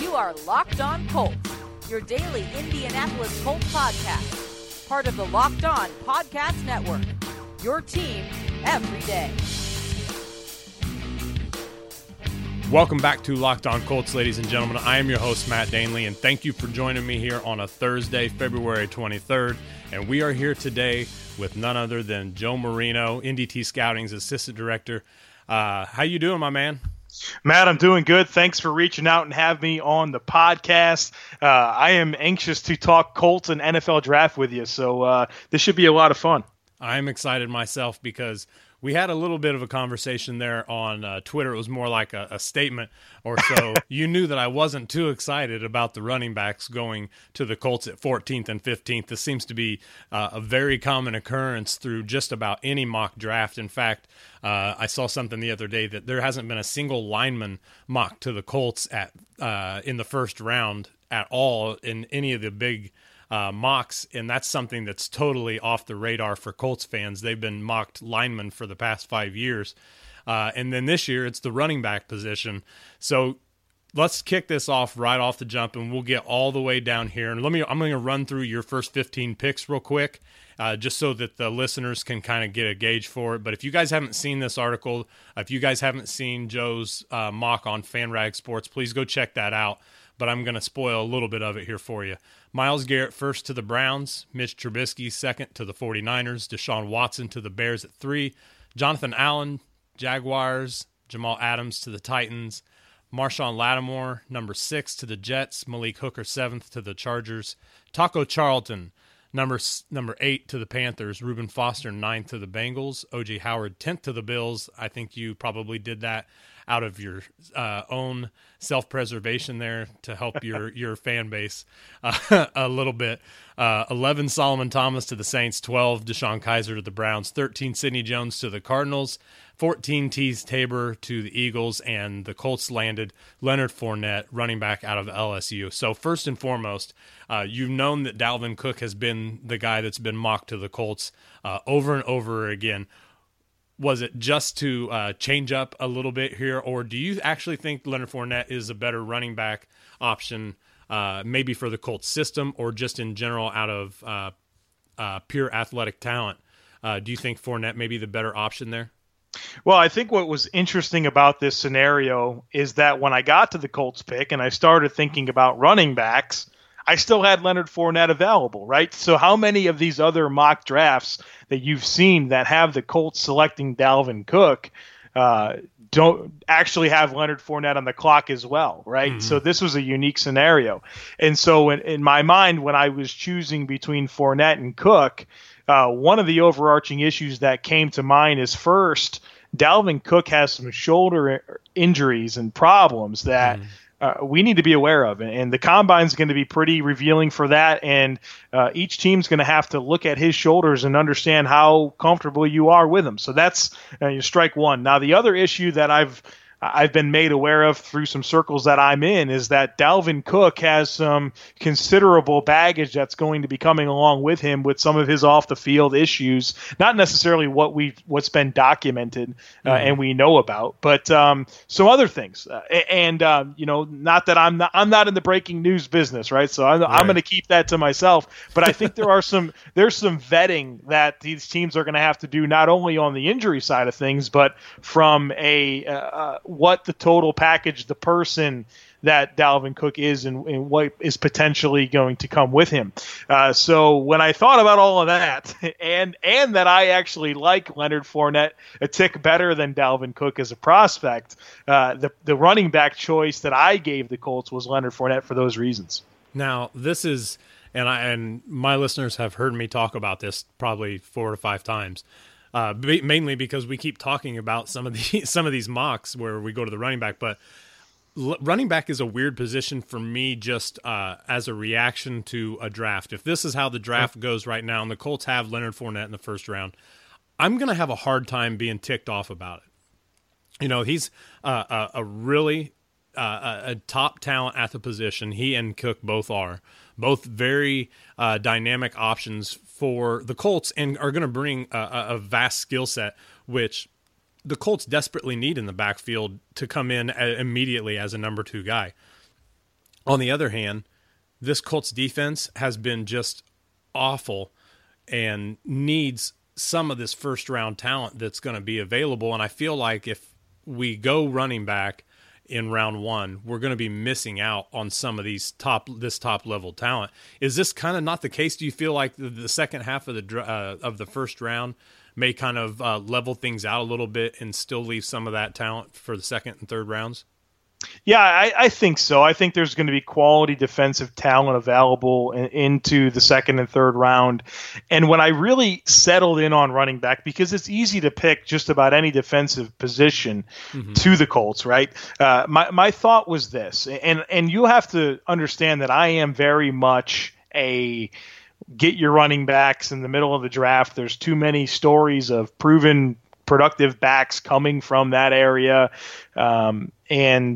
You are Locked On Colts, your daily Indianapolis Colts podcast. Part of the Locked On Podcast Network, your team every day. Welcome back to Locked On Colts, ladies and gentlemen. I am your host, Matt Danley, and thank you for joining me here on a Thursday, February 23rd. And we are here today with none other than Joe Marino, NDT Scouting's assistant director. How you doing, my man? Matt, I'm doing good. Thanks for reaching out and having me on the podcast. I am anxious to talk Colts and NFL draft with you, so this should be a lot of fun. I'm excited myself because we had a little bit of a conversation there on Twitter. It was more like a statement or so. You knew that I wasn't too excited about the running backs going to the Colts at 14th and 15th. This seems to be a very common occurrence through just about any mock draft. In fact, I saw something the other day that there hasn't been a single lineman mocked to the Colts at in the first round at all in any of the big mocks, and that's something that's totally off the radar for Colts fans. They've been mocked linemen for the past 5 years. And then this year, it's the running back position. So let's kick this off right off the jump, and we'll get all the way down here. And I'm going to run through your first 15 picks real quick, just so that the listeners can kind of get a gauge for it. But if you guys haven't seen this article, if you guys haven't seen Joe's mock on FanRag Sports, please go check that out. But I'm going to spoil a little bit of it here for you. Miles Garrett first to the Browns, Mitch Trubisky second to the 49ers, Deshaun Watson to the Bears at 3, Jonathan Allen, Jaguars, Jamal Adams to the Titans, Marshawn Lattimore, number 6 to the Jets, Malik Hooker 7th to the Chargers, Taco Charlton, number 8 to the Panthers, Reuben Foster 9th to the Bengals, O.J. Howard 10th to the Bills. I think you probably did that out of your own self-preservation there to help your fan base a little bit. 11, Solomon Thomas to the Saints. 12, DeShone Kizer to the Browns. 13, Sidney Jones to the Cardinals. 14, Tease Tabor to the Eagles. And the Colts landed Leonard Fournette, running back out of LSU. So first and foremost, you've known that Dalvin Cook has been the guy that's been mocked to the Colts over and over again. Was it just to change up a little bit here, or do you actually think Leonard Fournette is a better running back option maybe for the Colts system or just in general out of pure athletic talent? Do you think Fournette may be the better option there? Well, I think what was interesting about this scenario is that when I got to the Colts pick and I started thinking about running backs, I still had Leonard Fournette available, right? So how many of these other mock drafts that you've seen that have the Colts selecting Dalvin Cook don't actually have Leonard Fournette on the clock as well, right? Mm-hmm. So this was a unique scenario. And so in my mind, when I was choosing between Fournette and Cook, one of the overarching issues that came to mind is first, Dalvin Cook has some shoulder injuries and problems that we need to be aware of, and the combine is going to be pretty revealing for that, and each team's going to have to look at his shoulders and understand how comfortable you are with him. So that's strike one. Now, the other issue that I've I've been made aware of through some circles that I'm in is that Dalvin Cook has some considerable baggage that's going to be coming along with him with some of his off the field issues, not necessarily what's been documented and we know about, but some other things. Not that I'm not in the breaking news business, right? So I'm going to keep that to myself. But I think there's some vetting that these teams are going to have to do, not only on the injury side of things, but from a what the total package, the person that Dalvin Cook is and what is potentially going to come with him. So when I thought about all of that and that I actually like Leonard Fournette a tick better than Dalvin Cook as a prospect, the running back choice that I gave the Colts was Leonard Fournette for those reasons. Now, this is and my listeners have heard me talk about this probably 4 to 5 times. Mainly because we keep talking about some of these mocks where we go to the running back, but running back is a weird position for me just as a reaction to a draft. If this is how the draft goes right now and the Colts have Leonard Fournette in the first round, I'm going to have a hard time being ticked off about it. You know, he's a really top talent at the position. He and Cook both are. Both very dynamic options for the Colts and are going to bring a vast skill set, which the Colts desperately need in the backfield to come in immediately as a number 2 guy. On the other hand, this Colts defense has been just awful and needs some of this first-round talent that's going to be available. And I feel like if we go running back in round 1, we're going to be missing out on some of these top level talent. Is this kind of not the case? Do you feel like the second half of the first round may kind of level things out a little bit and still leave some of that talent for the second and third rounds? Yeah, I think so. I think there's going to be quality defensive talent available into the second and third round. And when I really settled in on running back, because it's easy to pick just about any defensive position to the Colts, right? My thought was this, and you have to understand that I am very much a get your running backs in the middle of the draft. There's too many stories of proven productive backs coming from that area. You can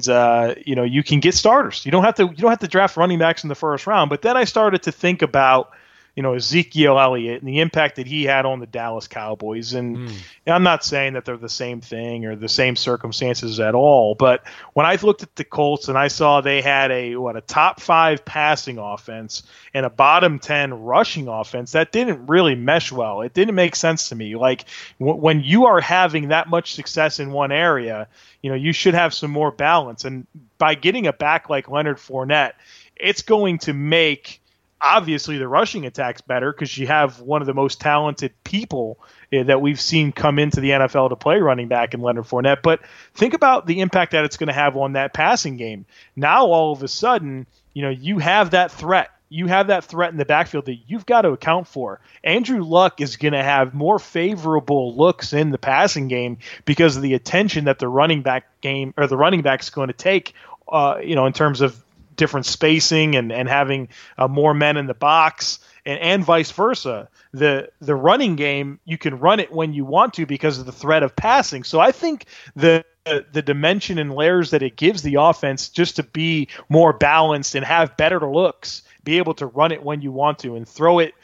get starters. You don't have to draft running backs in the first round. But then I started to think about, Ezekiel Elliott and the impact that he had on the Dallas Cowboys. And I'm not saying that they're the same thing or the same circumstances at all. But when I looked at the Colts and I saw they had a top 5 passing offense and a bottom 10 rushing offense, that didn't really mesh well. It didn't make sense to me. Like when you are having that much success in one area, you should have some more balance. And by getting a back like Leonard Fournette, it's going to make obviously the rushing attacks better because you have one of the most talented people that we've seen come into the NFL to play running back in Leonard Fournette. But think about the impact that it's going to have on that passing game. Now all of a sudden, you have that threat. You have that threat in the backfield that you've got to account for. Andrew Luck is going to have more favorable looks in the passing game because of the attention that the running back game or the running back's going to take, in terms of different spacing and having more men in the box and vice versa. The running game, you can run it when you want to because of the threat of passing. So I think the dimension and layers that it gives the offense just to be more balanced and have better looks, be able to run it when you want to and throw it,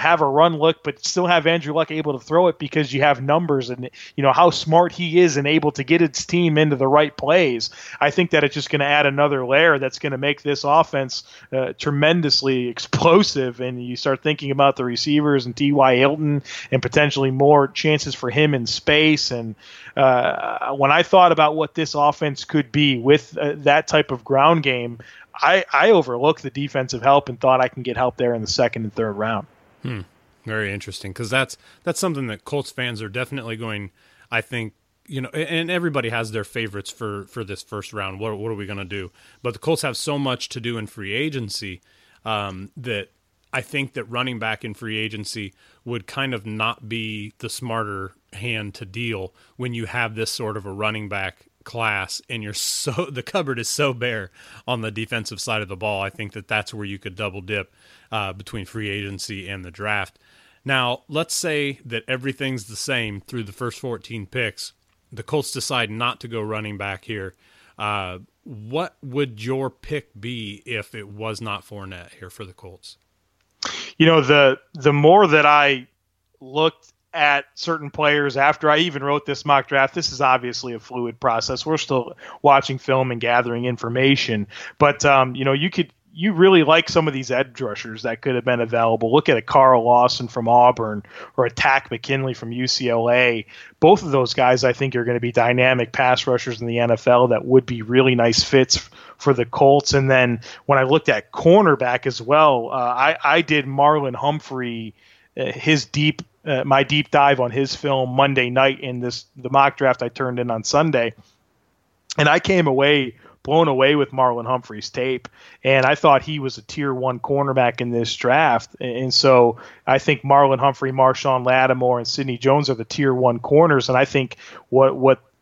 have a run look, but still have Andrew Luck able to throw it because you have numbers and how smart he is and able to get his team into the right plays. I think that it's just going to add another layer that's going to make this offense tremendously explosive. And you start thinking about the receivers and T.Y. Hilton and potentially more chances for him in space. And when I thought about what this offense could be with that type of ground game, I overlooked the defensive help and thought I can get help there in the second and third round. Very interesting, because that's something that Colts fans are definitely going, I think, and everybody has their favorites for this first round. What are we going to do? But the Colts have so much to do in free agency that I think that running back in free agency would kind of not be the smarter hand to deal when you have this sort of a running back class and the cupboard is so bare on the defensive side of the ball. I think that's where you could double dip between free agency and the draft. Now, let's say that everything's the same through the first 14 picks the Colts decide not to go running back here, what would your pick be if it was not Fournette here for the Colts? You know, the more that I looked at certain players after I even wrote this mock draft, this is obviously a fluid process. We're still watching film and gathering information, but you really like some of these edge rushers that could have been available. Look at a Carl Lawson from Auburn or a Takk McKinley from UCLA. Both of those guys, I think, are going to be dynamic pass rushers in the NFL that would be really nice fits for the Colts. And then when I looked at cornerback as well, I did Marlon Humphrey, my deep dive on his film Monday night in the mock draft I turned in on Sunday. And I came away blown away with Marlon Humphrey's tape, and I thought he was a tier one cornerback in this draft. And so I think Marlon Humphrey, Marshawn Lattimore, and Sidney Jones are the tier one corners. And I think what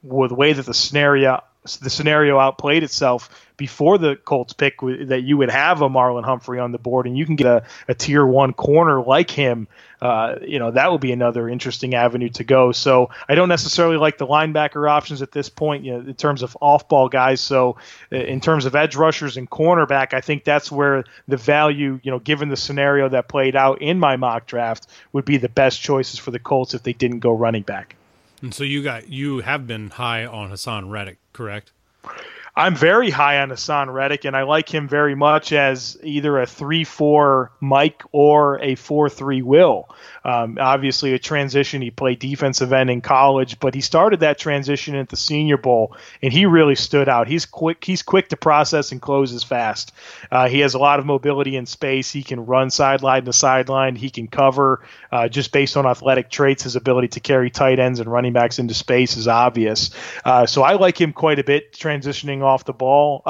the way that the scenario outplayed itself before the Colts pick, that you would have a Marlon Humphrey on the board, and you can get a tier one corner like him. That would be another interesting avenue to go. So I don't necessarily like the linebacker options at this point, in terms of off-ball guys. So in terms of edge rushers and cornerback, I think that's where the value, given the scenario that played out in my mock draft, would be the best choices for the Colts if they didn't go running back. And so you have been high on Haason Reddick, correct? I'm very high on Haason Reddick, and I like him very much as either a 3-4 Mike or a 4-3 Will. Obviously a transition. He played defensive end in college, but he started that transition at the Senior Bowl, and he really stood out. He's quick to process and closes fast. He has a lot of mobility in space. He can run sideline to sideline. He can cover. Just based on athletic traits, his ability to carry tight ends and running backs into space is obvious. So I like him quite a bit, transitioning off the ball,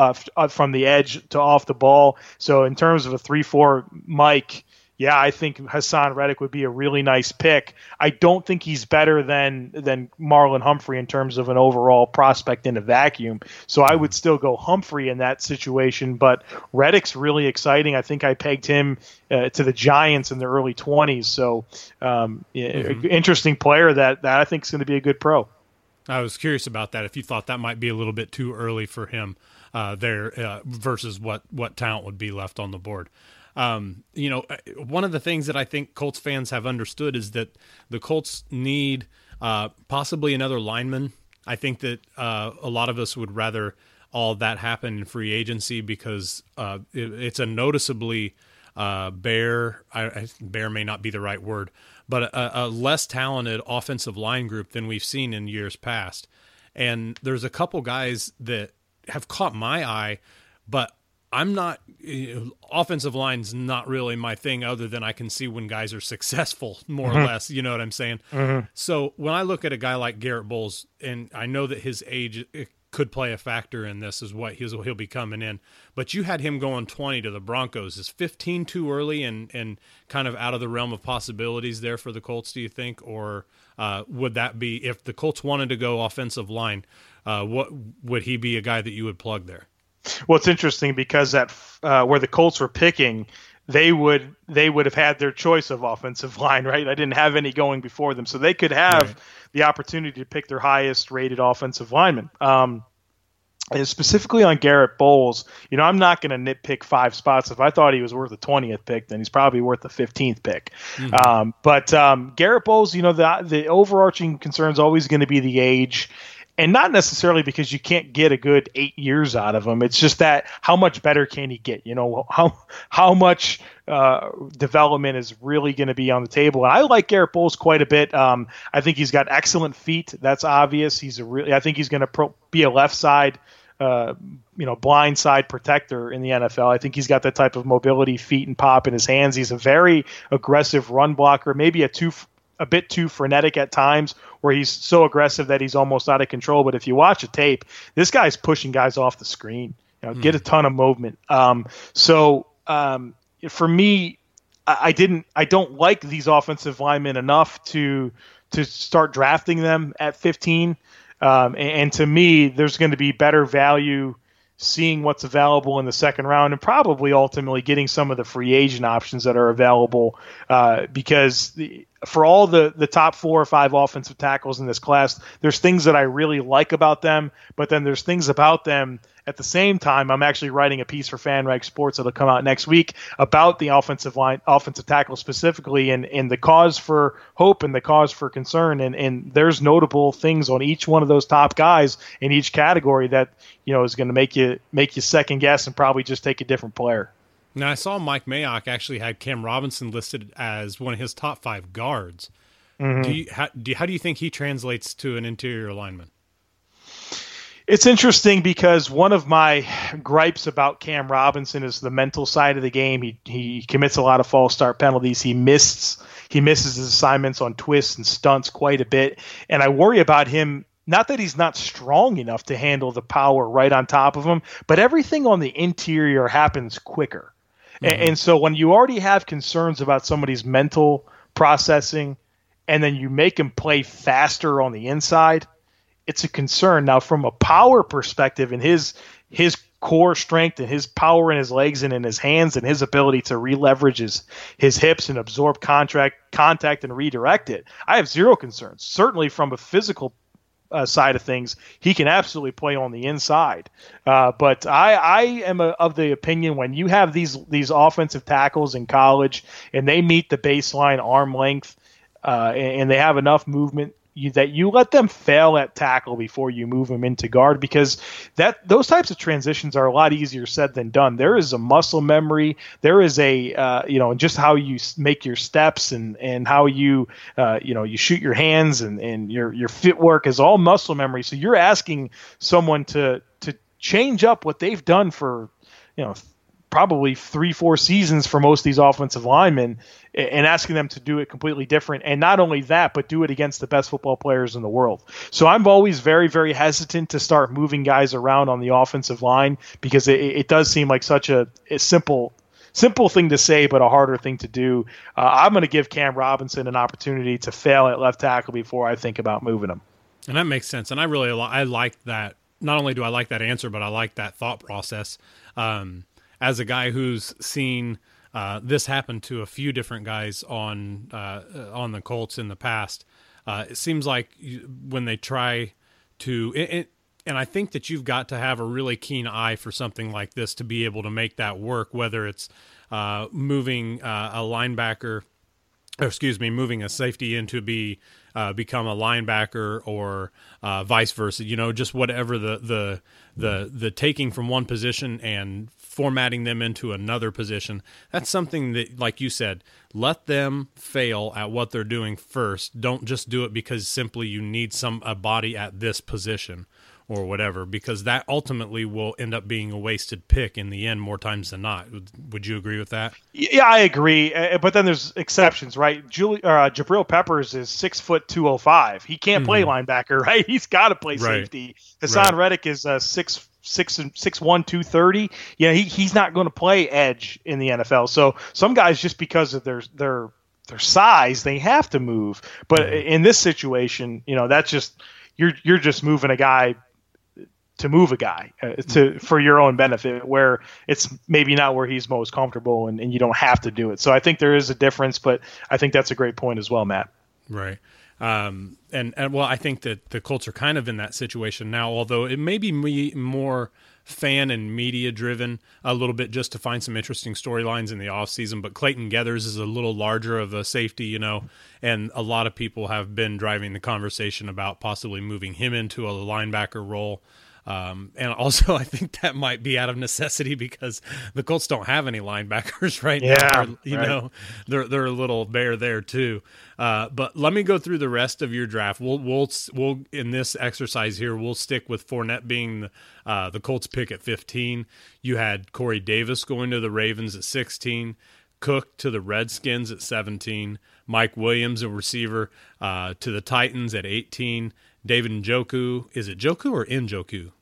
from the edge to off the ball. So in terms of a 3-4 Mike, yeah, I think Haason Reddick would be a really nice pick. I don't think he's better than Marlon Humphrey in terms of an overall prospect in a vacuum. So I would still go Humphrey in that situation, but Reddick's really exciting. I think I pegged him to the Giants in the early 20s. So interesting player that I think is going to be a good pro. I was curious about that, if you thought that might be a little bit too early for him versus what talent would be left on the board. One of the things that I think Colts fans have understood is that the Colts need possibly another lineman. I think that a lot of us would rather all that happen in free agency because it's a noticeably bare may not be the right word, but a less talented offensive line group than we've seen in years past. And there's a couple guys that have caught my eye, but offensive line's not really my thing, other than I can see when guys are successful, more or less, you know what I'm saying? Mm-hmm. So when I look at a guy like Garrett Bowles, and I know that his age could play a factor in this, is what he'll be coming in, but you had him going 20 to the Broncos. Is 15 too early and kind of out of the realm of possibilities there for the Colts, do you think? Or would that be, if the Colts wanted to go offensive line, what would he be a guy that you would plug there? Well, it's interesting because where the Colts were picking, they would have had their choice of offensive line, right? I didn't have any going before them, so they could have the opportunity to pick their highest-rated offensive lineman. Specifically on Garrett Bowles, I'm not going to nitpick 5 spots. If I thought he was worth the 20th pick, then he's probably worth the 15th pick. Mm-hmm. But Garrett Bowles, the overarching concern is always going to be the age. And not necessarily because you can't get a good 8 years out of him. It's just that how much better can he get? How much development is really going to be on the table. And I like Garrett Bowles quite a bit. I think he's got excellent feet. That's obvious. I think he's going to be a left side, blind side protector in the NFL. I think he's got that type of mobility, feet, and pop in his hands. He's a very aggressive run blocker, maybe a bit too frenetic at times, where he's so aggressive that he's almost out of control. But if you watch a tape, this guy's pushing guys off the screen, get a ton of movement. For me, I don't like these offensive linemen enough to start drafting them at 15. And to me, there's going to be better value seeing what's available in the second round, and probably ultimately getting some of the free agent options that are available, because for all the top 4 or 5 offensive tackles in this class, there's things that I really like about them, but then there's things about them at the same time. I'm actually writing a piece for FanRag Sports that'll come out next week about the offensive line, offensive tackle specifically, and the cause for hope and the cause for concern. And there's notable things on each one of those top guys in each category that, you know, is going to make you second guess and probably just take a different player. Now, I saw Mike Mayock actually had Cam Robinson listed as one of his top 5 guards. Mm-hmm. How do you think he translates to an interior lineman? It's interesting because one of my gripes about Cam Robinson is the mental side of the game. He commits a lot of false start penalties. He misses his assignments on twists and stunts quite a bit. And I worry about him, not that he's not strong enough to handle the power right on top of him, but everything on the interior happens quicker. Mm-hmm. And so when you already have concerns about somebody's mental processing and then you make him play faster on the inside, it's a concern. Now, from a power perspective and his core strength and his power in his legs and in his hands and his ability to re-leverage his hips and absorb contact and redirect it, I have zero concerns. Certainly from a physical side of things, he can absolutely play on the inside. But I am of the opinion when you have these offensive tackles in college and they meet the baseline arm length and they have enough movement, that you let them fail at tackle before you move them into guard, because those types of transitions are a lot easier said than done. There is a muscle memory. There is just how you make your steps and how you shoot your hands and your footwork is all muscle memory. So you're asking someone to change up what they've done for, probably 3-4 seasons for most of these offensive linemen, and asking them to do it completely different. And not only that, but do it against the best football players in the world. So I'm always very, very hesitant to start moving guys around on the offensive line, because it does seem like such a simple thing to say, but a harder thing to do. I'm going to give Cam Robinson an opportunity to fail at left tackle before I think about moving him. And that makes sense. And I really, I like that. Not only do I like that answer, but I like that thought process. As a guy who's seen this happen to a few different guys on the Colts in the past, it seems like when they try to, and I think that you've got to have a really keen eye for something like this to be able to make that work, whether it's moving moving a safety in to become a linebacker, or vice versa, just whatever the taking from one position and formatting them into another position. That's something that, like you said, let them fail at what they're doing first. Don't just do it because simply you need a body at this position or whatever, because that ultimately will end up being a wasted pick in the end more times than not. Would you agree with that? Yeah, I agree. But then there's exceptions, right? Jabril Peppers is 6 foot 205. He can't play linebacker, right? He's got to play safety. Haason Reddick is 6'1", 230. He's not going to play edge in the NFL. So some guys, just because of their size, they have to move. But in this situation, that's just you're just moving a guy to move a guy for your own benefit, where it's maybe not where he's most comfortable, and you don't have to do it. So I think there is a difference, but I think that's a great point as well, Matt. Right. Well, I think that the Colts are kind of in that situation now, although it may be more fan and media driven a little bit, just to find some interesting storylines in the offseason. But Clayton Gethers is a little larger of a safety, and a lot of people have been driving the conversation about possibly moving him into a linebacker role. And also I think that might be out of necessity because the Colts don't have any linebackers now. They're a little bare there too. But let me go through the rest of your draft. We'll in this exercise here, we'll stick with Fournette being the Colts pick at 15. You had Corey Davis going to the Ravens at 16, Cook to the Redskins at 17, Mike Williams, a receiver, to the Titans at 18, David Njoku. Is it Joku or Njoku?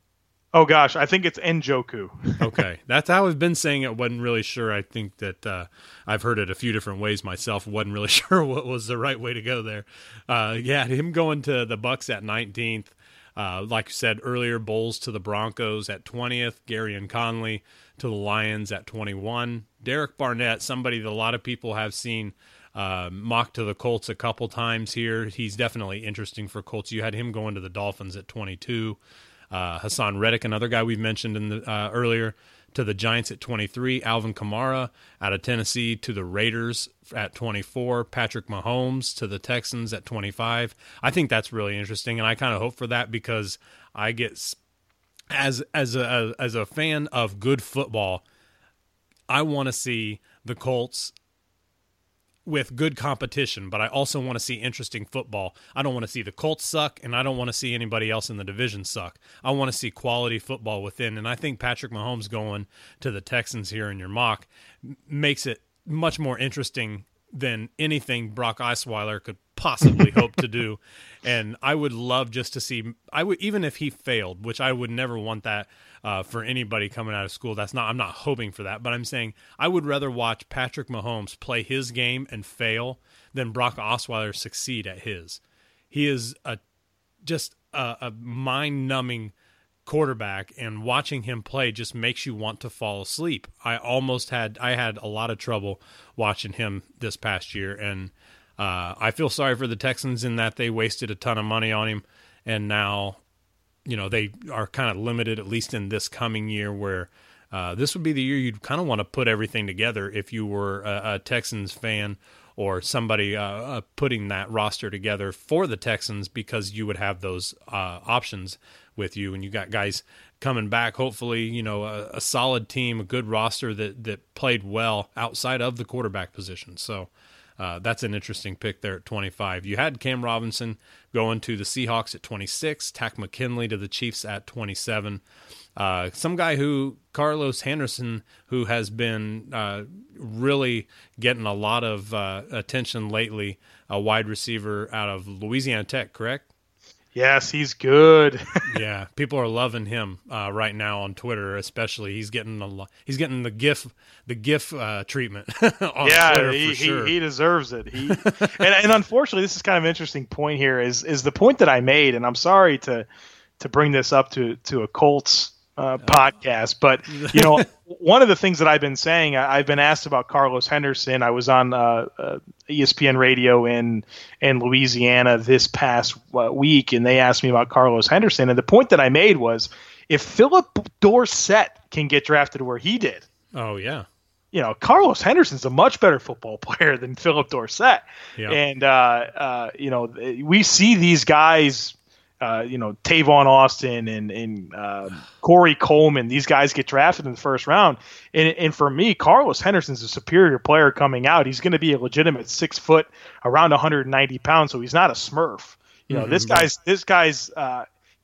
Oh, gosh. I think it's Njoku. Okay. That's how I've been saying it. Wasn't really sure. I think that I've heard it a few different ways myself. Wasn't really sure what was the right way to go there. Him going to the Bucks at 19th. Like you said earlier, Bowles to the Broncos at 20th. Gary and Conley to the Lions at 21. Derek Barnett, somebody that a lot of people have seen mocked to the Colts a couple times here. He's definitely interesting for Colts. You had him going to the Dolphins at 22. Haason Reddick, another guy we've mentioned in the earlier, to the Giants at 23. Alvin Kamara out of Tennessee to the Raiders at 24. Patrick Mahomes to the Texans at 25. I think that's really interesting, and I kind of hope for that because I get as a fan of good football, I want to see the Colts with good competition, but I also want to see interesting football. I don't want to see the Colts suck, and I don't want to see anybody else in the division suck. I want to see quality football within, and I think Patrick Mahomes going to the Texans here in your mock makes it much more interesting than anything Brock Osweiler could possibly hope to do. And I would love just to see, even if he failed, which I would never want that for anybody coming out of school. I'm not hoping for that, but I'm saying I would rather watch Patrick Mahomes play his game and fail than Brock Osweiler succeed at his. He is just a mind-numbing quarterback, and watching him play just makes you want to fall asleep. I had a lot of trouble watching him this past year, and I feel sorry for the Texans in that they wasted a ton of money on him, and now, you know, they are kind of limited, at least in this coming year, where this would be the year you'd kind of want to put everything together if you were a Texans fan or somebody putting that roster together for the Texans, because you would have those options with you, and you got guys coming back, hopefully, you know, a solid team, a good roster that played well outside of the quarterback position. So that's an interesting pick there at 25. You had Cam Robinson going to the Seahawks at 26, Takk McKinley to the Chiefs at 27. Some guy who, Carlos Henderson, who has been really getting a lot of attention lately, a wide receiver out of Louisiana Tech, correct? Yes, he's good. Yeah, people are loving him right now on Twitter, especially. He's getting the GIF treatment on Twitter for sure. He deserves it. And unfortunately, this is kind of an interesting point here. Is the point that I made, and I'm sorry to bring this up to a Colts podcast, but you know, one of the things that I've been saying, I've been asked about Carlos Henderson. I was on ESPN radio in Louisiana this past week, and they asked me about Carlos Henderson. And the point that I made was, if Philip Dorsett can get drafted where he did, oh yeah, you know, Carlos Henderson's a much better football player than Philip Dorsett. Yeah. And you know, we see these guys. You know, Tavon Austin and Corey Coleman, these guys get drafted in the first round. And for me, Carlos Henderson's a superior player coming out. He's going to be a legitimate 6 foot, around 190 pounds. So he's not a smurf. You know, this guy's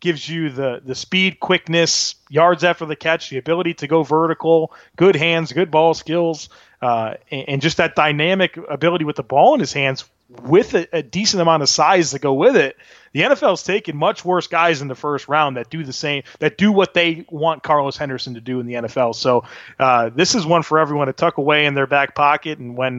gives you the speed, quickness, yards after the catch, the ability to go vertical, good hands, good ball skills, and just that dynamic ability with the ball in his hands, with a decent amount of size to go with it. The NFL's taken much worse guys in the first round that do the same, that do what they want Carlos Henderson to do in the NFL. So this is one for everyone to tuck away in their back pocket. And when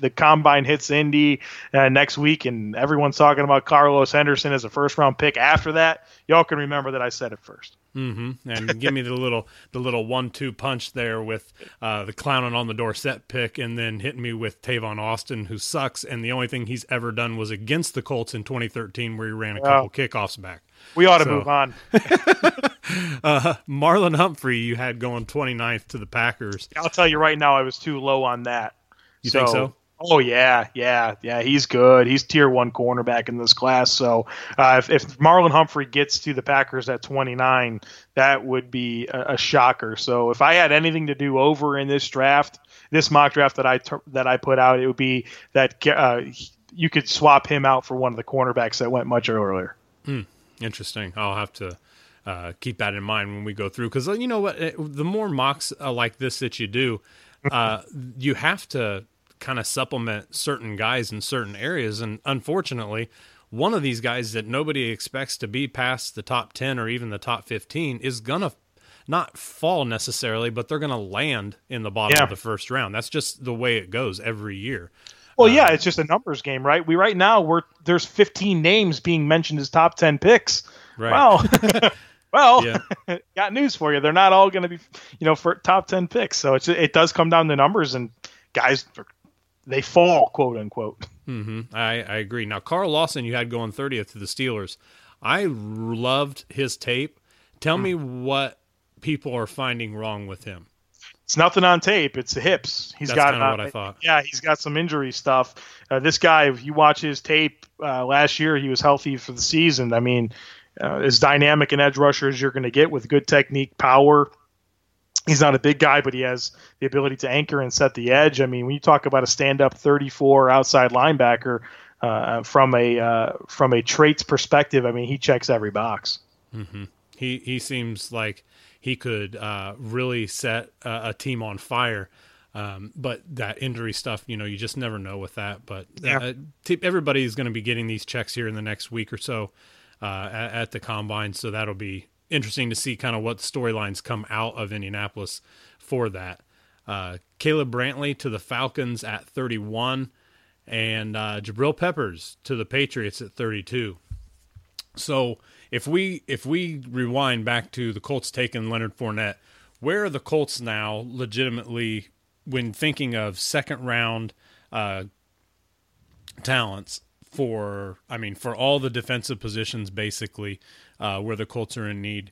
the combine hits Indy next week, and everyone's talking about Carlos Henderson as a first round pick after that, y'all can remember that I said it first. Mm-hmm. And give me the little 1-2 punch there with the clowning on the Dorsett pick, and then hitting me with Tavon Austin, who sucks, and the only thing he's ever done was against the Colts in 2013, where he ran a couple kickoffs back. We ought to move on. Marlon Humphrey, you had going 29th to the Packers. I'll tell you right now, I was too low on that. You think so? Oh, yeah. He's good. He's tier one cornerback in this class. So if Marlon Humphrey gets to the Packers at 29, that would be a shocker. So if I had anything to do over in this draft, this mock draft that I put out, it would be that you could swap him out for one of the cornerbacks that went much earlier. Interesting. I'll have to keep that in mind when we go through, because you know what? The more mocks like this that you do, you have to kind of supplement certain guys in certain areas. And unfortunately, one of these guys that nobody expects to be past the top 10 or even the top 15 is going to not fall necessarily, but they're going to land in the bottom of the first round. That's just the way it goes every year. Well, yeah, it's just a numbers game, right? Right now, there's 15 names being mentioned as top 10 picks. Right. Wow. Got news for you. They're not all going to be, you know, for top 10 picks. So it does come down to numbers, and guys are they fall, quote unquote. Mm-hmm. I agree. Now, Carl Lawson, you had going 30th to the Steelers. I loved his tape. Tell me what people are finding wrong with him. It's nothing on tape. It's the hips. That's kind of what I thought. Yeah, he's got some injury stuff. This guy, if you watch his tape last year, he was healthy for the season. I mean, as dynamic an edge rusher as you're going to get with good technique, power. He's not a big guy, but he has the ability to anchor and set the edge. I mean, when you talk about a stand-up 34 outside linebacker from a traits perspective, I mean, he checks every box. Mm-hmm. He seems like he could really set a team on fire. But that injury stuff, you know, you just never know with that. But everybody's going to be getting these checks here in the next week or so at the Combine. So that'll be interesting to see kind of what storylines come out of Indianapolis for that. Caleb Brantley to the Falcons at 31 and Jabril Peppers to the Patriots at 32. So if we rewind back to the Colts taking Leonard Fournette, where are the Colts now legitimately when thinking of second round talents for all the defensive positions basically where the Colts are in need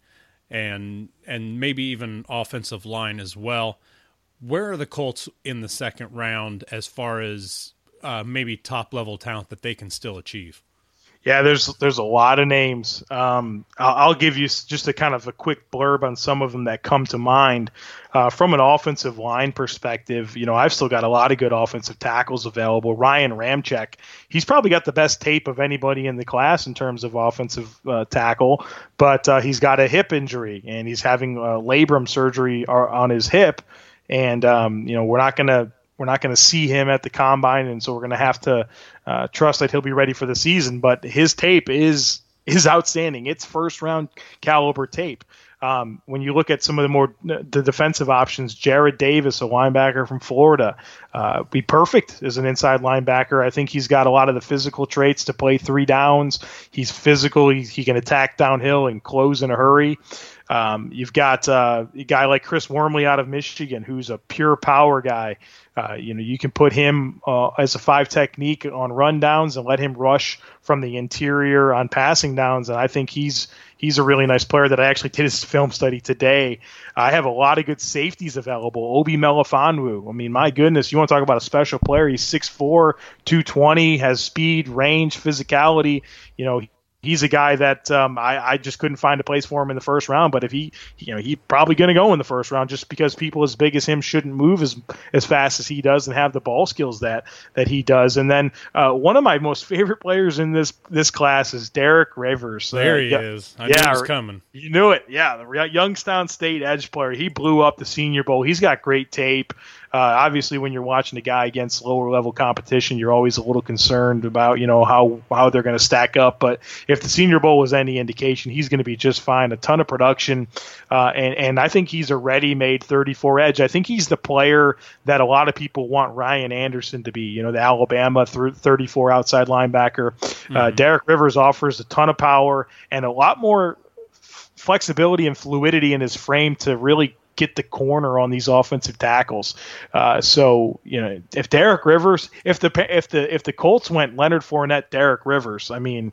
and maybe even offensive line as well. Where are the Colts in the second round as far as maybe top level talent that they can still achieve? Yeah, there's a lot of names. I'll give you just a kind of a quick blurb on some of them that come to mind. From an offensive line perspective, you know, I've still got a lot of good offensive tackles available. Ryan Ramczyk, he's probably got the best tape of anybody in the class in terms of offensive tackle, but he's got a hip injury and he's having labrum surgery on his hip, and you know, we're not going to see him at the Combine, and so we're going to have to trust that he'll be ready for the season. But his tape is outstanding. It's first-round caliber tape. When you look at some of the defensive options, Jared Davis, a linebacker from Florida, be perfect as an inside linebacker. I think he's got a lot of the physical traits to play three downs. He's physical. He can attack downhill and close in a hurry. You've got a guy like Chris Wormley out of Michigan, who's a pure power guy. You know, you can put him as a five technique on run downs and let him rush from the interior on passing downs. And I think he's a really nice player that I actually did his film study today. I have a lot of good safeties available. Obi Melifonwu. I mean, my goodness, you want to talk about a special player. He's 6'4", 220, has speed, range, physicality. You know, he's a guy that I just couldn't find a place for him in the first round, but if he's probably going to go in the first round just because people as big as him shouldn't move as fast as he does and have the ball skills that he does. And then one of my most favorite players in this class is Derek Rivers. There he is. I knew he was coming. You knew it. Yeah, the Youngstown State edge player. He blew up the Senior Bowl. He's got great tape. Obviously, when you're watching a guy against lower-level competition, you're always a little concerned about, you know, how they're going to stack up. But if the Senior Bowl was any indication, he's going to be just fine. A ton of production, and I think he's a ready-made 34 edge. I think he's the player that a lot of people want Ryan Anderson to be, you know, the Alabama 34 outside linebacker. Mm-hmm. Derek Rivers offers a ton of power and a lot more flexibility and fluidity in his frame to really get the corner on these offensive tackles. So, you know, if Derek Rivers, if the Colts went Leonard Fournette, Derek Rivers, I mean,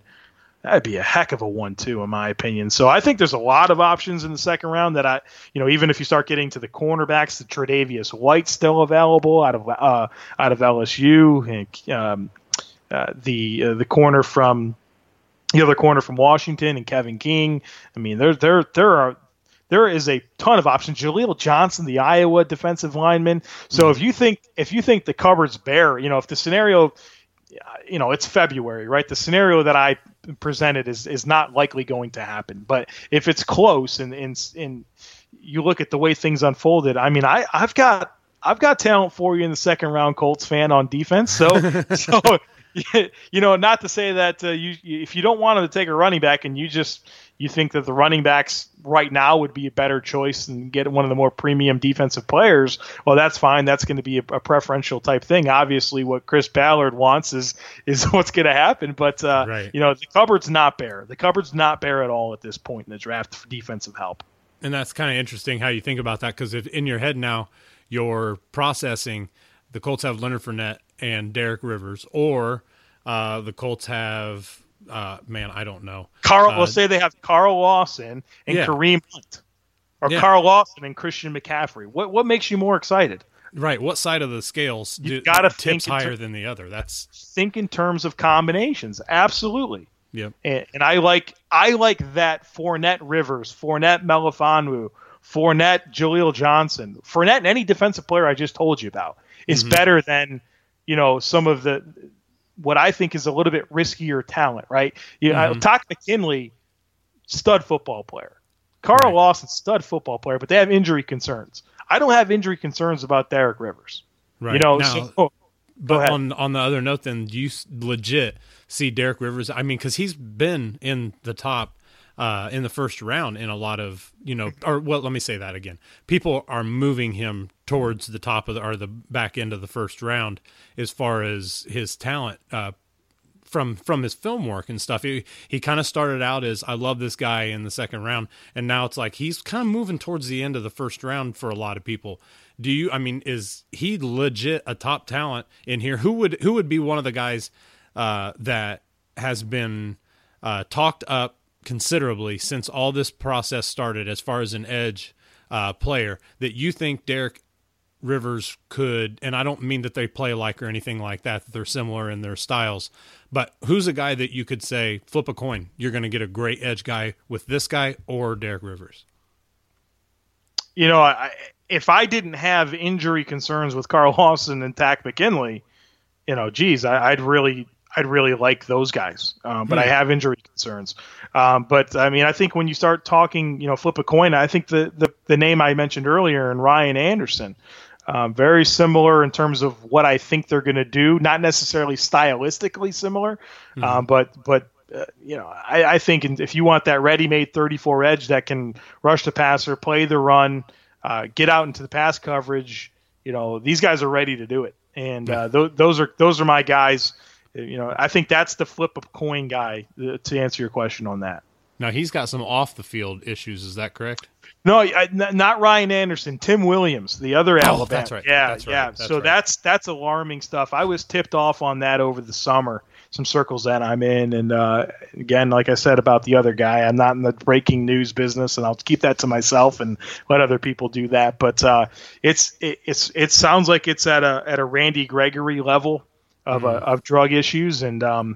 that'd be a heck of a 1-2 in my opinion. So I think there's a lot of options in the second round that even if you start getting to the cornerbacks, the Tre'Davious White still available out of LSU, and the other corner from Washington and Kevin King. I mean, there is a ton of options. Jaleel Johnson, the Iowa defensive lineman. So if you think the cupboard's bare, you know, if the scenario, you know, it's February, right? The scenario that I presented is not likely going to happen. But if it's close and you look at the way things unfolded, I mean, I've got talent for you in the second round, Colts fan, on defense. So you know, not to say that if you don't want to take a running back and you think that the running backs right now would be a better choice and get one of the more premium defensive players, well, that's fine. That's going to be a preferential type thing. Obviously, what Chris Ballard wants is what's going to happen. But, right. You know, the cupboard's not bare. The cupboard's not bare at all at this point in the draft for defensive help. And that's kind of interesting how you think about that, because in your head now, you're processing the Colts have Leonard Fournette and Derek Rivers, or the Colts have, I don't know. We'll say they have Carl Lawson and Kareem Hunt, or Carl Lawson and Christian McCaffrey. What makes you more excited? Right. What side of the scales tips higher than the other? Think in terms of combinations. Absolutely. Yeah. And I like that Fournette Rivers, Fournette Melifonwu, Fournette Jaleel Johnson, Fournette and any defensive player I just told you about is better than, some of the what I think is a little bit riskier talent, right? Takk McKinley, stud football player. Carl Lawson, stud football player, but they have injury concerns. I don't have injury concerns about Derek Rivers. Right. But on the other note, then, do you legit see Derek Rivers? I mean, because he's been in the top in the first round in a lot of, let me say that again. People are moving him towards the top of the back end of the first round as far as his talent from his film work and stuff. He kind of started out as, I love this guy in the second round. And now it's like, he's kind of moving towards the end of the first round for a lot of people. Is he legit a top talent in here? Who would be one of the guys that has been talked up considerably since all this process started as far as an edge player that you think Derek Rivers could, and I don't mean that they play alike or anything like that, that they're similar in their styles, but who's a guy that you could say, flip a coin, you're going to get a great edge guy with this guy or Derek Rivers? If I didn't have injury concerns with Carl Lawson and Takk McKinley, I'd really like those guys. But I have injury concerns. But I mean, I think when you start talking, flip a coin, I think the name I mentioned earlier in Ryan Anderson, very similar in terms of what I think they're going to do, not necessarily stylistically similar, I think if you want that ready-made 34 edge that can rush the passer, play the run, get out into the pass coverage, these guys are ready to do it. And those are my guys. I think that's the flip of coin guy to answer your question on that. Now, he's got some off the field issues. Is that correct? No, not Ryan Anderson. Tim Williams, the other Alabama. That's right. Yeah. That's alarming stuff. I was tipped off on that over the summer. Some circles that I'm in, and again, like I said about the other guy, I'm not in the breaking news business, and I'll keep that to myself and let other people do that. But it sounds like it's at a Randy Gregory level of drug issues, and not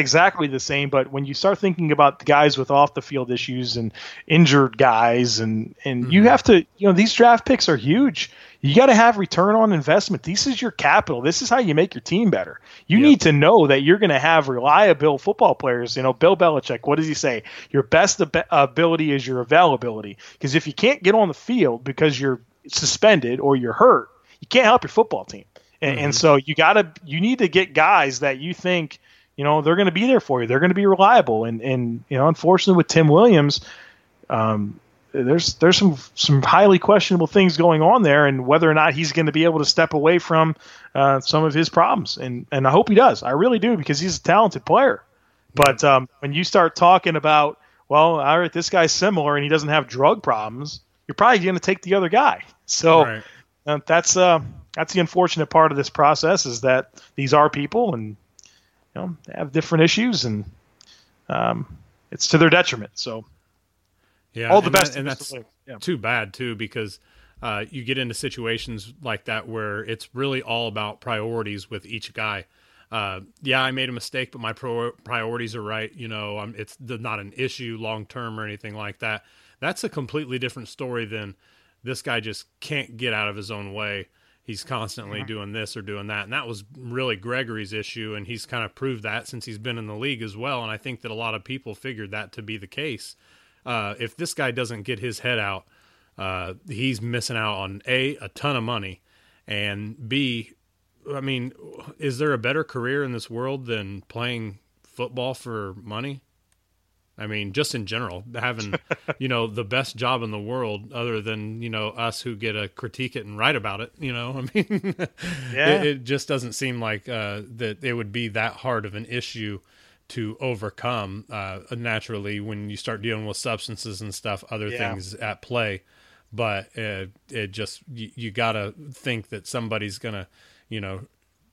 exactly the same. But when you start thinking about the guys with off the field issues and injured guys, and you have to, these draft picks are huge. You got to have return on investment. This is your capital. This is how you make your team better. You need to know that you're going to have reliable football players. Bill Belichick, what does he say? Your best ability is your availability. Because if you can't get on the field because you're suspended or you're hurt, you can't help your football team. And, and so you need to get guys that you think, they're going to be there for you. They're going to be reliable. And unfortunately with Tim Williams, there's some highly questionable things going on there, and whether or not he's going to be able to step away from some of his problems. And I hope he does. I really do, because he's a talented player. But when you start talking about, all right, this guy's similar and he doesn't have drug problems, you're probably going to take the other guy. So right. That's the unfortunate part of this process, is that these are people and they have different issues, and it's to their detriment. So. Yeah, all the best, and that's too bad too, because you get into situations like that where it's really all about priorities with each guy. I made a mistake, but my priorities are right. It's not an issue long term or anything like that. That's a completely different story than this guy just can't get out of his own way. He's constantly doing this or doing that, and that was really Gregory's issue, and he's kind of proved that since he's been in the league as well. And I think that a lot of people figured that to be the case. If this guy doesn't get his head out, he's missing out on a ton of money, and B, I mean, is there a better career in this world than playing football for money? I mean, just in general, having, the best job in the world, other than, us who get to critique it and write about it, I mean, it just doesn't seem like that it would be that hard of an issue to overcome naturally when you start dealing with substances and stuff, other things at play. but it just, you got to think that somebody's going to,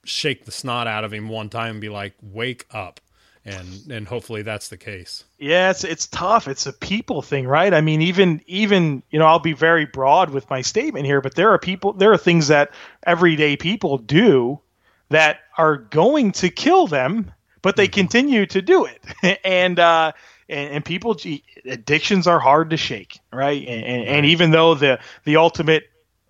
shake the snot out of him one time and be like, wake up. And hopefully that's the case. Yeah, it's tough. It's a people thing, right? I mean, even I'll be very broad with my statement here, but there are things that everyday people do that are going to kill them, but they continue to do it. And people, addictions are hard to shake, right? And even though the ultimate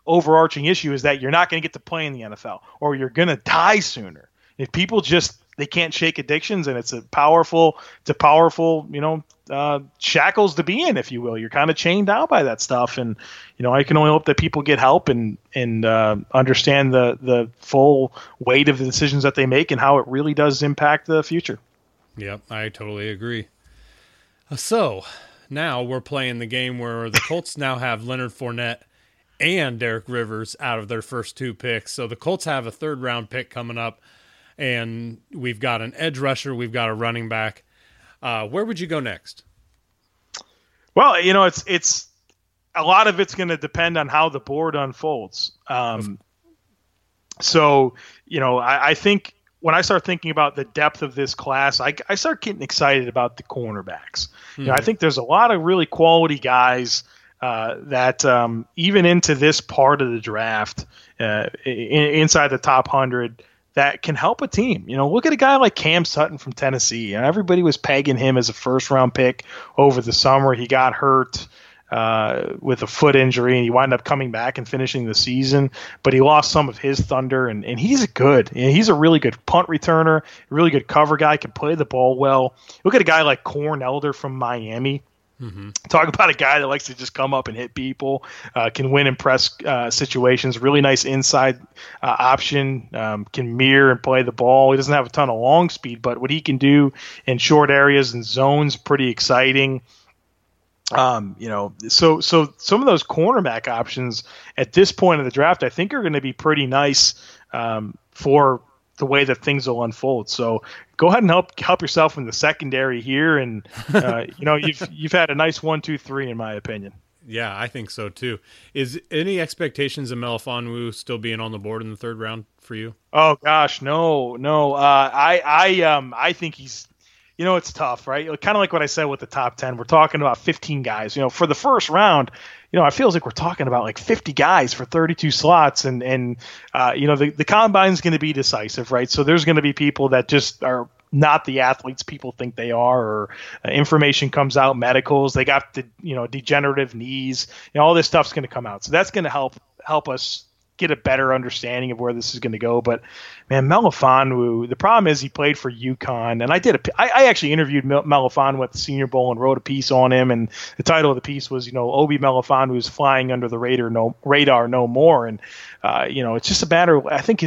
overarching issue is that you're not going to get to play in the NFL or you're going to die sooner, if people just they can't shake addictions, and it's a powerful, shackles to be in, if you will. You're kind of chained out by that stuff. And, I can only hope that people get help and understand the full weight of the decisions that they make and how it really does impact the future. Yep, I totally agree. So now we're playing the game where the Colts now have Leonard Fournette and Derek Rivers out of their first two picks. So the Colts have a third round pick coming up. And we've got an edge rusher. We've got a running back. Where would you go next? Well, it's a lot of it's going to depend on how the board unfolds. I think when I start thinking about the depth of this class, I start getting excited about the cornerbacks. Mm-hmm. I think there's a lot of really quality guys that even into this part of the draft, inside the top 100, that can help a team. Look at a guy like Cam Sutton from Tennessee. And everybody was pegging him as a first-round pick over the summer. He got hurt with a foot injury, and he wound up coming back and finishing the season. But he lost some of his thunder, and he's good. And he's a really good punt returner, really good cover guy, can play the ball well. Look at a guy like Corn Elder from Miami. Mm-hmm. Talk about a guy that likes to just come up and hit people, can win in press situations, really nice inside option, can mirror and play the ball. He doesn't have a ton of long speed, but what he can do in short areas and zones, pretty exciting. So some of those cornerback options at this point of the draft, I think are going to be pretty nice for the way that things will unfold. So go ahead and help yourself in the secondary here. And you've had a nice 1, 2, 3, in my opinion. Yeah, I think so too. Is any expectations of Melifonwu still being on the board in the third round for you? Oh gosh, no. I think he's, it's tough, right? Kind of like what I said with the top 10, we're talking about 15 guys, for the first round. It feels like we're talking about like 50 guys for 32 slots, and the combine is going to be decisive, right? So there's going to be people that just are not the athletes people think they are, or information comes out, medicals, they got the degenerative knees, all this stuff's going to come out. So that's going to help us get a better understanding of where this is going to go. But man, Melifonwu, the problem is he played for UConn, and I actually interviewed Melifonwu at the Senior Bowl and wrote a piece on him, and the title of the piece was Obi Melifonwu is flying under the radar no more. And it's just a matter of, I think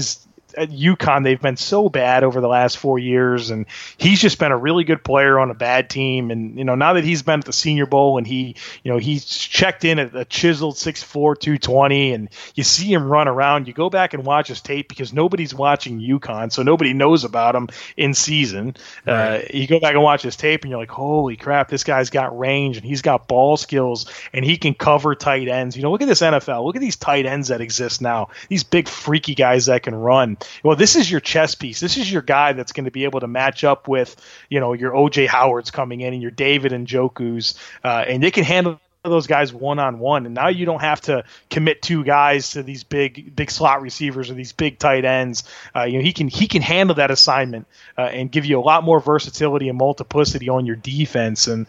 at UConn they've been so bad over the last 4 years, and he's just been a really good player on a bad team. And now that he's been at the Senior Bowl and he he's checked in at a chiseled 6'4", 220, and you see him run around, you go back and watch his tape because nobody's watching UConn, so nobody knows about him in season. Right. You go back and watch his tape and you're like, holy crap, this guy's got range and he's got ball skills and he can cover tight ends. Look at this NFL, look at these tight ends that exist now, these big freaky guys that can run. Well, this is your chess piece. This is your guy that's going to be able to match up with, your OJ Howard's coming in and your David Njoku's, and they can handle those guys one-on-one. And now you don't have to commit two guys to these big slot receivers or these big tight ends. He can handle that assignment and give you a lot more versatility and multiplicity on your defense. And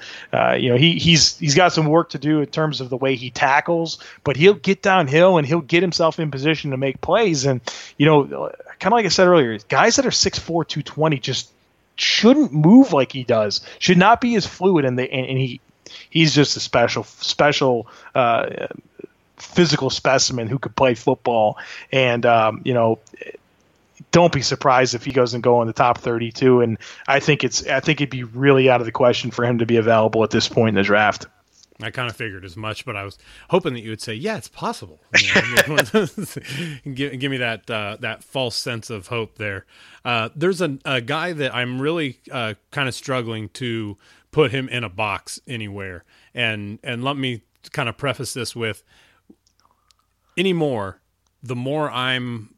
he's got some work to do in terms of the way he tackles, but he'll get downhill and he'll get himself in position to make plays. And kind of like I said earlier, guys that are 6'4", 220 just shouldn't move like he does, should not be as fluid, He's just a special physical specimen who could play football. And, don't be surprised if he doesn't go in the top 32. And I think it'd be really out of the question for him to be available at this point in the draft. I kind of figured as much, but I was hoping that you would say, yeah, it's possible. Give me that false sense of hope there. There's a guy that I'm really kind of struggling to put him in a box anywhere. And let me kind of preface this with, anymore, the more I'm,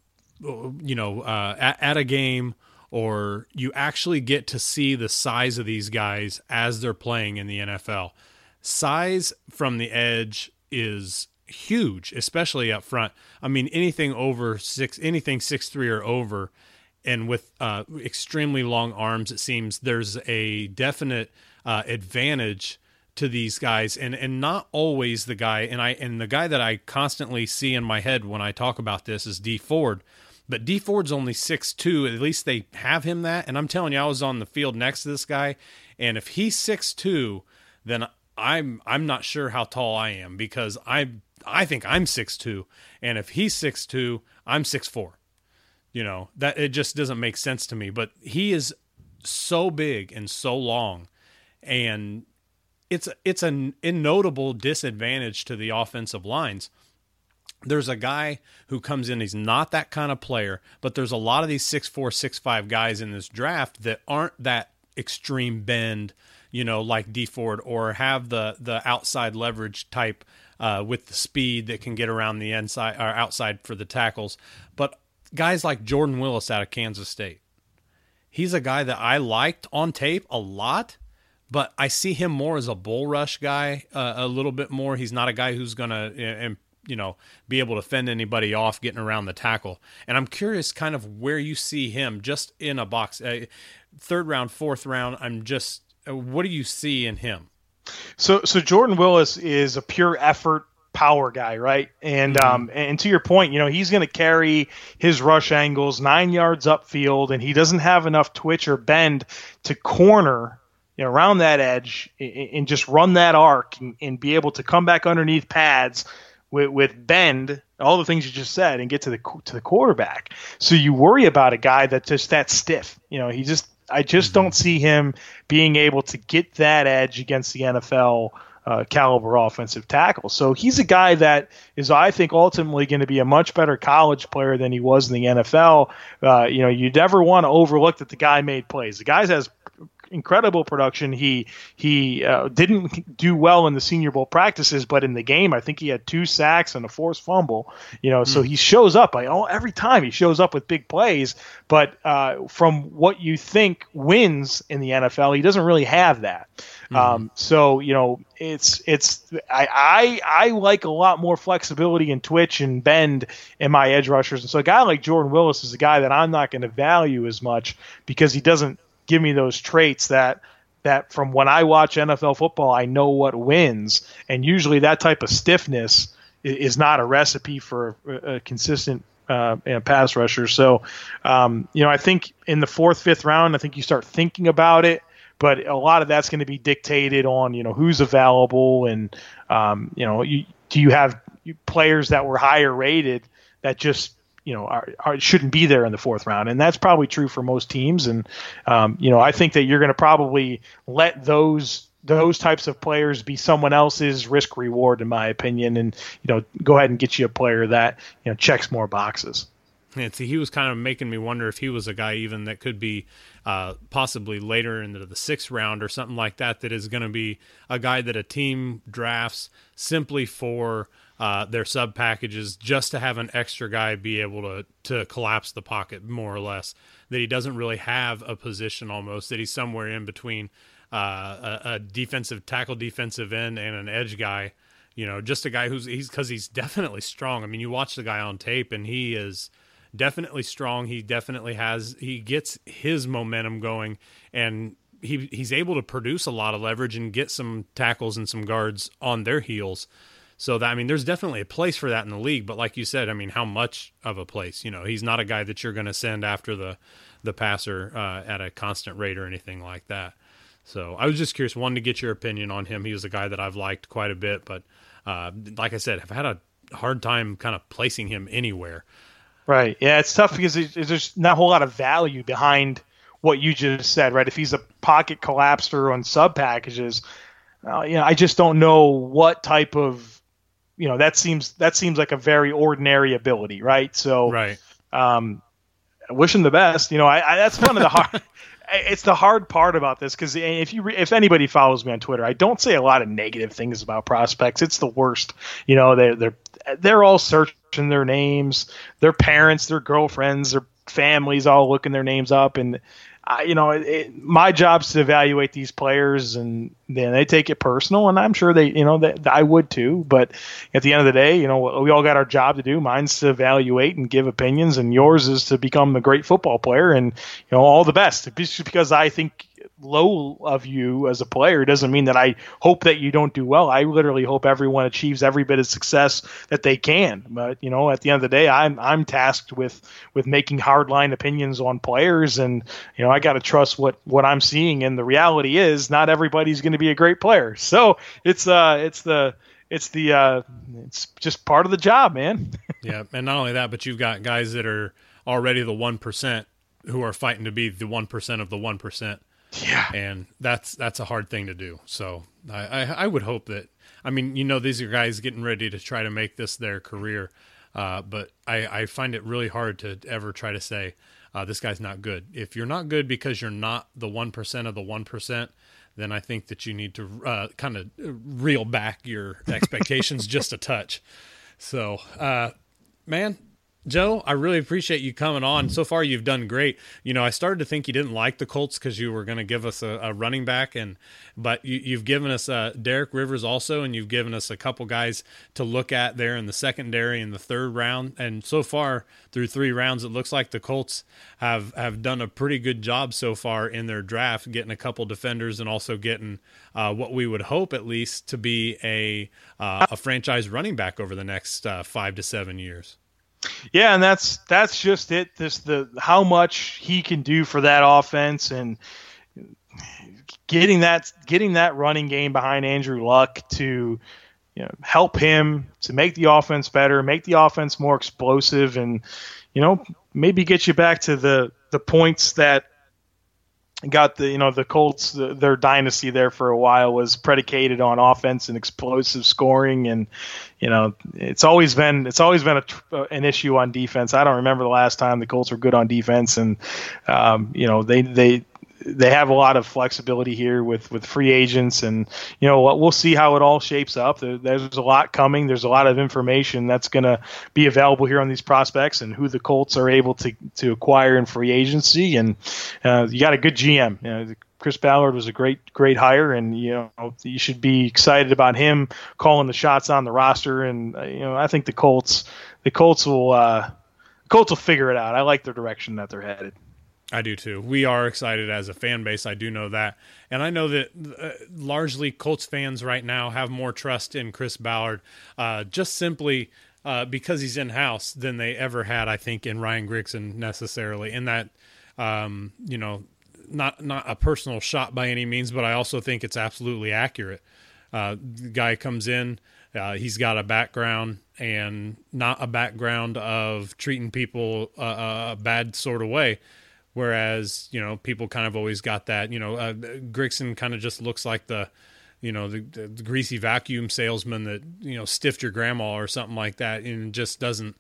at a game, or you actually get to see the size of these guys as they're playing in the NFL. Size from the edge is huge, especially up front. I mean, anything 6'3" or over, and with extremely long arms, it seems there's a definite advantage to these guys, and not always the guy. And the guy that I constantly see in my head when I talk about this is Dee Ford. But Dee Ford's only 6'2", at least they have him that. And I'm telling you, I was on the field next to this guy, and if he's 6'2", then I'm not sure how tall I am, because I think I'm 6'2", and if he's 6'2", I'm 6'4". That it just doesn't make sense to me. But he is so big and so long, and it's a notable disadvantage to the offensive lines. There's a guy who comes in, he's not that kind of player, but there's a lot of these 6'4", 6'5" guys in this draft that aren't that extreme bend, like Dee Ford, or have the outside leverage type with the speed that can get around the inside or outside for the tackles. But guys like Jordan Willis out of Kansas State, he's a guy that I liked on tape a lot, but I see him more as a bull rush guy a little bit more. He's not a guy who's going to be able to fend anybody off getting around the tackle. And I'm curious kind of where you see him just in a box, third round, fourth round. What do you see in him? So Jordan Willis is a pure effort power guy, right? And, mm-hmm. And to your point, he's going to carry his rush angles 9 yards upfield, and he doesn't have enough twitch or bend to corner around that edge and just run that arc and be able to come back underneath pads with bend, all the things you just said, and get to the quarterback. So you worry about a guy that's just that stiff. I just don't see him being able to get that edge against the NFL caliber offensive tackle. So he's a guy that is, I think, ultimately going to be a much better college player than he was in the NFL. You never want to overlook that the guy made plays. The guy has incredible production. He didn't do well in the Senior Bowl practices, but in the game, I think he had 2 sacks and a forced fumble. So he shows up. Every time he shows up with big plays, but from what you think wins in the NFL, he doesn't really have that. Mm-hmm. I like a lot more flexibility and twitch and bend in my edge rushers, and so a guy like Jordan Willis is a guy that I'm not going to value as much because he doesn't give me those traits that from when I watch NFL football, I know what wins. And usually that type of stiffness is not a recipe for a consistent pass rusher. So, I think in the 4th, 5th round, I think you start thinking about it. But a lot of that's going to be dictated on, who's available and, do you have players that were higher rated that just, shouldn't be there in the 4th round. And that's probably true for most teams. And, I think that you're going to probably let those types of players be someone else's risk reward, in my opinion. And, go ahead and get you a player that, checks more boxes. And see, he was kind of making me wonder if he was a guy even that could be possibly later into the 6th round or something like that, that is going to be a guy that a team drafts simply for their sub packages, just to have an extra guy be able to collapse the pocket more or less, that he doesn't really have a position almost, that he's somewhere in between a defensive tackle, defensive end, and an edge guy, just a guy because he's definitely strong. I mean, you watch the guy on tape and he is definitely strong. He definitely he gets his momentum going, and he's able to produce a lot of leverage and get some tackles and some guards on their heels. So that, there's definitely a place for that in the league, but like you said, how much of a place? He's not a guy that you're going to send after the passer at a constant rate or anything like that. So I was just curious, wanted to get your opinion on him. He was a guy that I've liked quite a bit, but like I said, I've had a hard time kind of placing him anywhere. Right. Yeah, it's tough because there's not a whole lot of value behind what you just said, right? If he's a pocket collapser on sub packages, I just don't know what type of, that seems like a very ordinary ability, right? So, right. Wish him the best. That's one of the hard. It's the hard part about this, because if anybody follows me on Twitter, I don't say a lot of negative things about prospects. It's the worst. They're all searching their names, their parents, their girlfriends, their families all looking their names up. And, my job's to evaluate these players, and then they take it personal. And I'm sure that I would too. But at the end of the day, we all got our job to do. Mine's to evaluate and give opinions, and yours is to become a great football player. And, all the best. Just because I think low of you as a player doesn't mean that I hope that you don't do well. I literally hope everyone achieves every bit of success that they can. But at the end of the day, I'm tasked with making hardline opinions on players, and I got to trust what I'm seeing. And the reality is, not everybody's going to be a great player. So it's just part of the job, man. Yeah, and not only that, but you've got guys that are already the 1% who are fighting to be the 1% of the 1%. Yeah, and that's a hard thing to do. So I would hope that these are guys getting ready to try to make this their career, but I find it really hard to ever try to say this guy's not good. If you're not good because you're not the 1% of the 1%, then I think that you need to kind of reel back your expectations just a touch. So, man. Joe, I really appreciate you coming on. So far, you've done great. I started to think you didn't like the Colts because you were going to give us a running back, but you've given us Derek Rivers also, and you've given us a couple guys to look at there in the secondary and the third round. And so far, through 3 rounds, it looks like the Colts have done a pretty good job so far in their draft, getting a couple defenders and also getting what we would hope at least to be a franchise running back over the next 5 to 7 years. Yeah, and that's just it. How much he can do for that offense, and getting that running game behind Andrew Luck to help him to make the offense better, make the offense more explosive, and maybe get you back to the points that got the Colts their dynasty there for a while was predicated on offense and explosive scoring, and it's always been an issue on defense. I don't remember the last time the Colts were good on defense, and they have a lot of flexibility here with free agents, and we'll see how it all shapes up. There's a lot coming. There's a lot of information that's going to be available here on these prospects and who the Colts are able to acquire in free agency. And you got a good GM. Chris Ballard was a great hire, and you should be excited about him calling the shots on the roster. And I think the Colts will figure it out. I like the direction that they're headed. I do too. We are excited as a fan base. I do know that. And I know that largely Colts fans right now have more trust in Chris Ballard just simply because he's in-house than they ever had, I think, in Ryan Grigson necessarily. And that, not a personal shot by any means, but I also think it's absolutely accurate. The guy comes in, he's got a background, and not a background of treating people a bad sort of way. Whereas, people kind of always got that, Grigson kind of just looks like the greasy vacuum salesman that, stiffed your grandma or something like that. And just on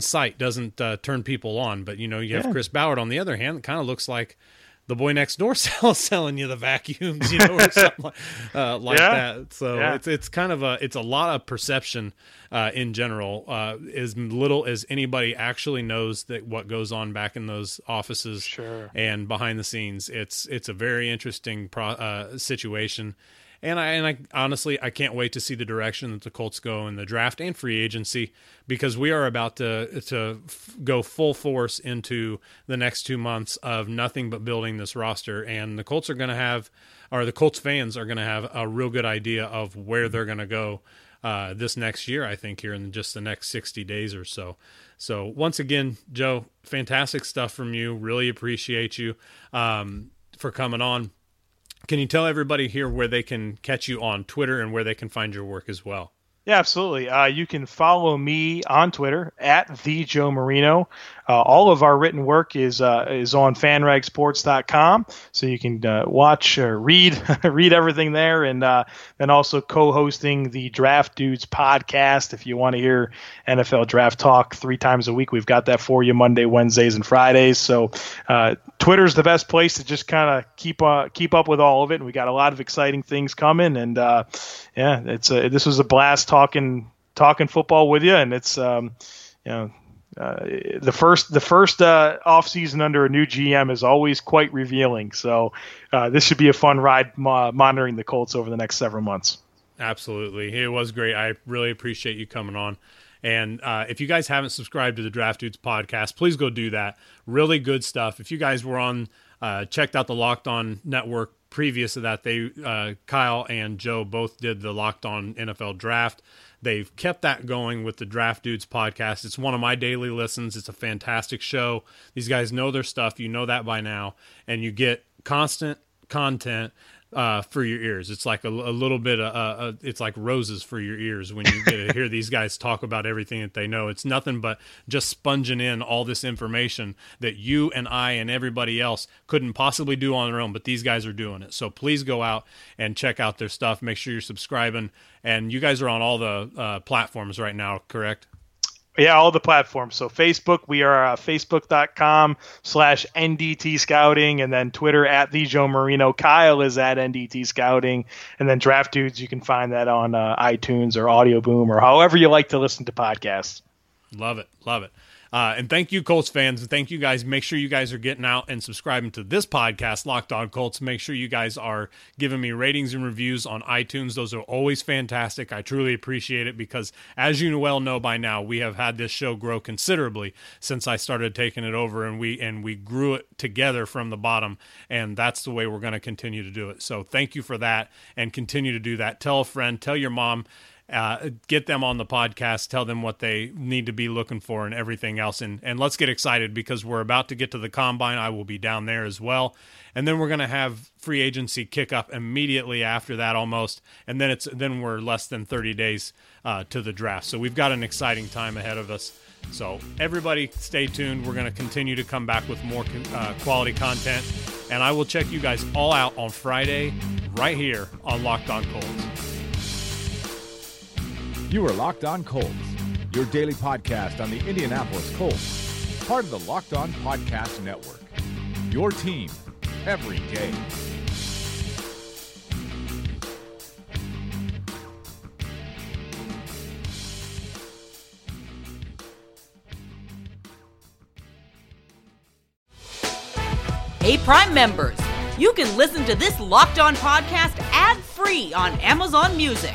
sight doesn't turn people on. But, you have Chris Ballard on the other hand, that kind of looks like the boy next door selling you the vacuums, or something that. So it's kind of it's a lot of perception in general, as little as anybody actually knows that what goes on back in those offices and behind the scenes. It's a very interesting situation. And I honestly, I can't wait to see the direction that the Colts go in the draft and free agency, because we are about to go full force into the next 2 months of nothing but building this roster. And the Colts the Colts fans are going to have a real good idea of where they're going to go this next year, I think, here in just the next 60 days or so. So once again, Joe, fantastic stuff from you. Really appreciate you for coming on. Can you tell everybody here where they can catch you on Twitter and where they can find your work as well? Yeah, absolutely. You can follow me on Twitter at the Joe Marino. All of our written work is on FanRagSports.com, so you can watch or read everything there, and also co-hosting the Draft Dudes podcast. If you want to hear NFL draft talk 3 times a week, we've got that for you Monday, Wednesdays, and Fridays. So Twitter's the best place to just kind of keep up with all of it, and we got a lot of exciting things coming. And this was a blast talking talking football with you, and it's the first offseason under a new GM is always quite revealing. So this should be a fun ride monitoring the Colts over the next several months. Absolutely. It was great. I really appreciate you coming on. And if you guys haven't subscribed to the Draft Dudes podcast, please go do that. Really good stuff. If you guys were on, checked out the Locked On Network previous to that, they Kyle and Joe both did the Locked On NFL Draft. They've kept that going with the Draft Dudes podcast. It's one of my daily listens. It's a fantastic show. These guys know their stuff. You know that by now. And you get constant content for your ears. It's like a little bit of it's like roses for your ears when you get to hear these guys talk about everything that they know. It's nothing but just sponging in all this information that you and I and everybody else couldn't possibly do on their own, but these guys are doing it. So please go out and check out their stuff. Make sure you're subscribing. And you guys are on all the platforms right now, correct? Yeah, all the platforms. So Facebook, we are facebook.com/NDT Scouting, and then Twitter @TheJoeMarino. Kyle is @NDT Scouting, and then Draft Dudes, you can find that on iTunes or Audio Boom or however you like to listen to podcasts. Love it, love it. And thank you, Colts fans, and thank you guys. Make sure you guys are getting out and subscribing to this podcast, Locked On Colts. Make sure you guys are giving me ratings and reviews on iTunes. Those are always fantastic. I truly appreciate it because, as you well know by now, we have had this show grow considerably since I started taking it over, and we grew it together from the bottom, and that's the way we're going to continue to do it. So thank you for that, and continue to do that. Tell a friend, tell your mom. Get them on the podcast, tell them what they need to be looking for and everything else. And let's get excited because we're about to get to the combine. I will be down there as well. And then we're going to have free agency kick up immediately after that almost. And then we're less than 30 days to the draft. So we've got an exciting time ahead of us. So everybody stay tuned. We're going to continue to come back with more quality content. And I will check you guys all out on Friday right here on Locked On Colts. You are Locked On Colts, your daily podcast on the Indianapolis Colts, part of the Locked On Podcast Network, your team every day. Hey, Prime members, you can listen to this Locked On podcast ad-free on Amazon Music.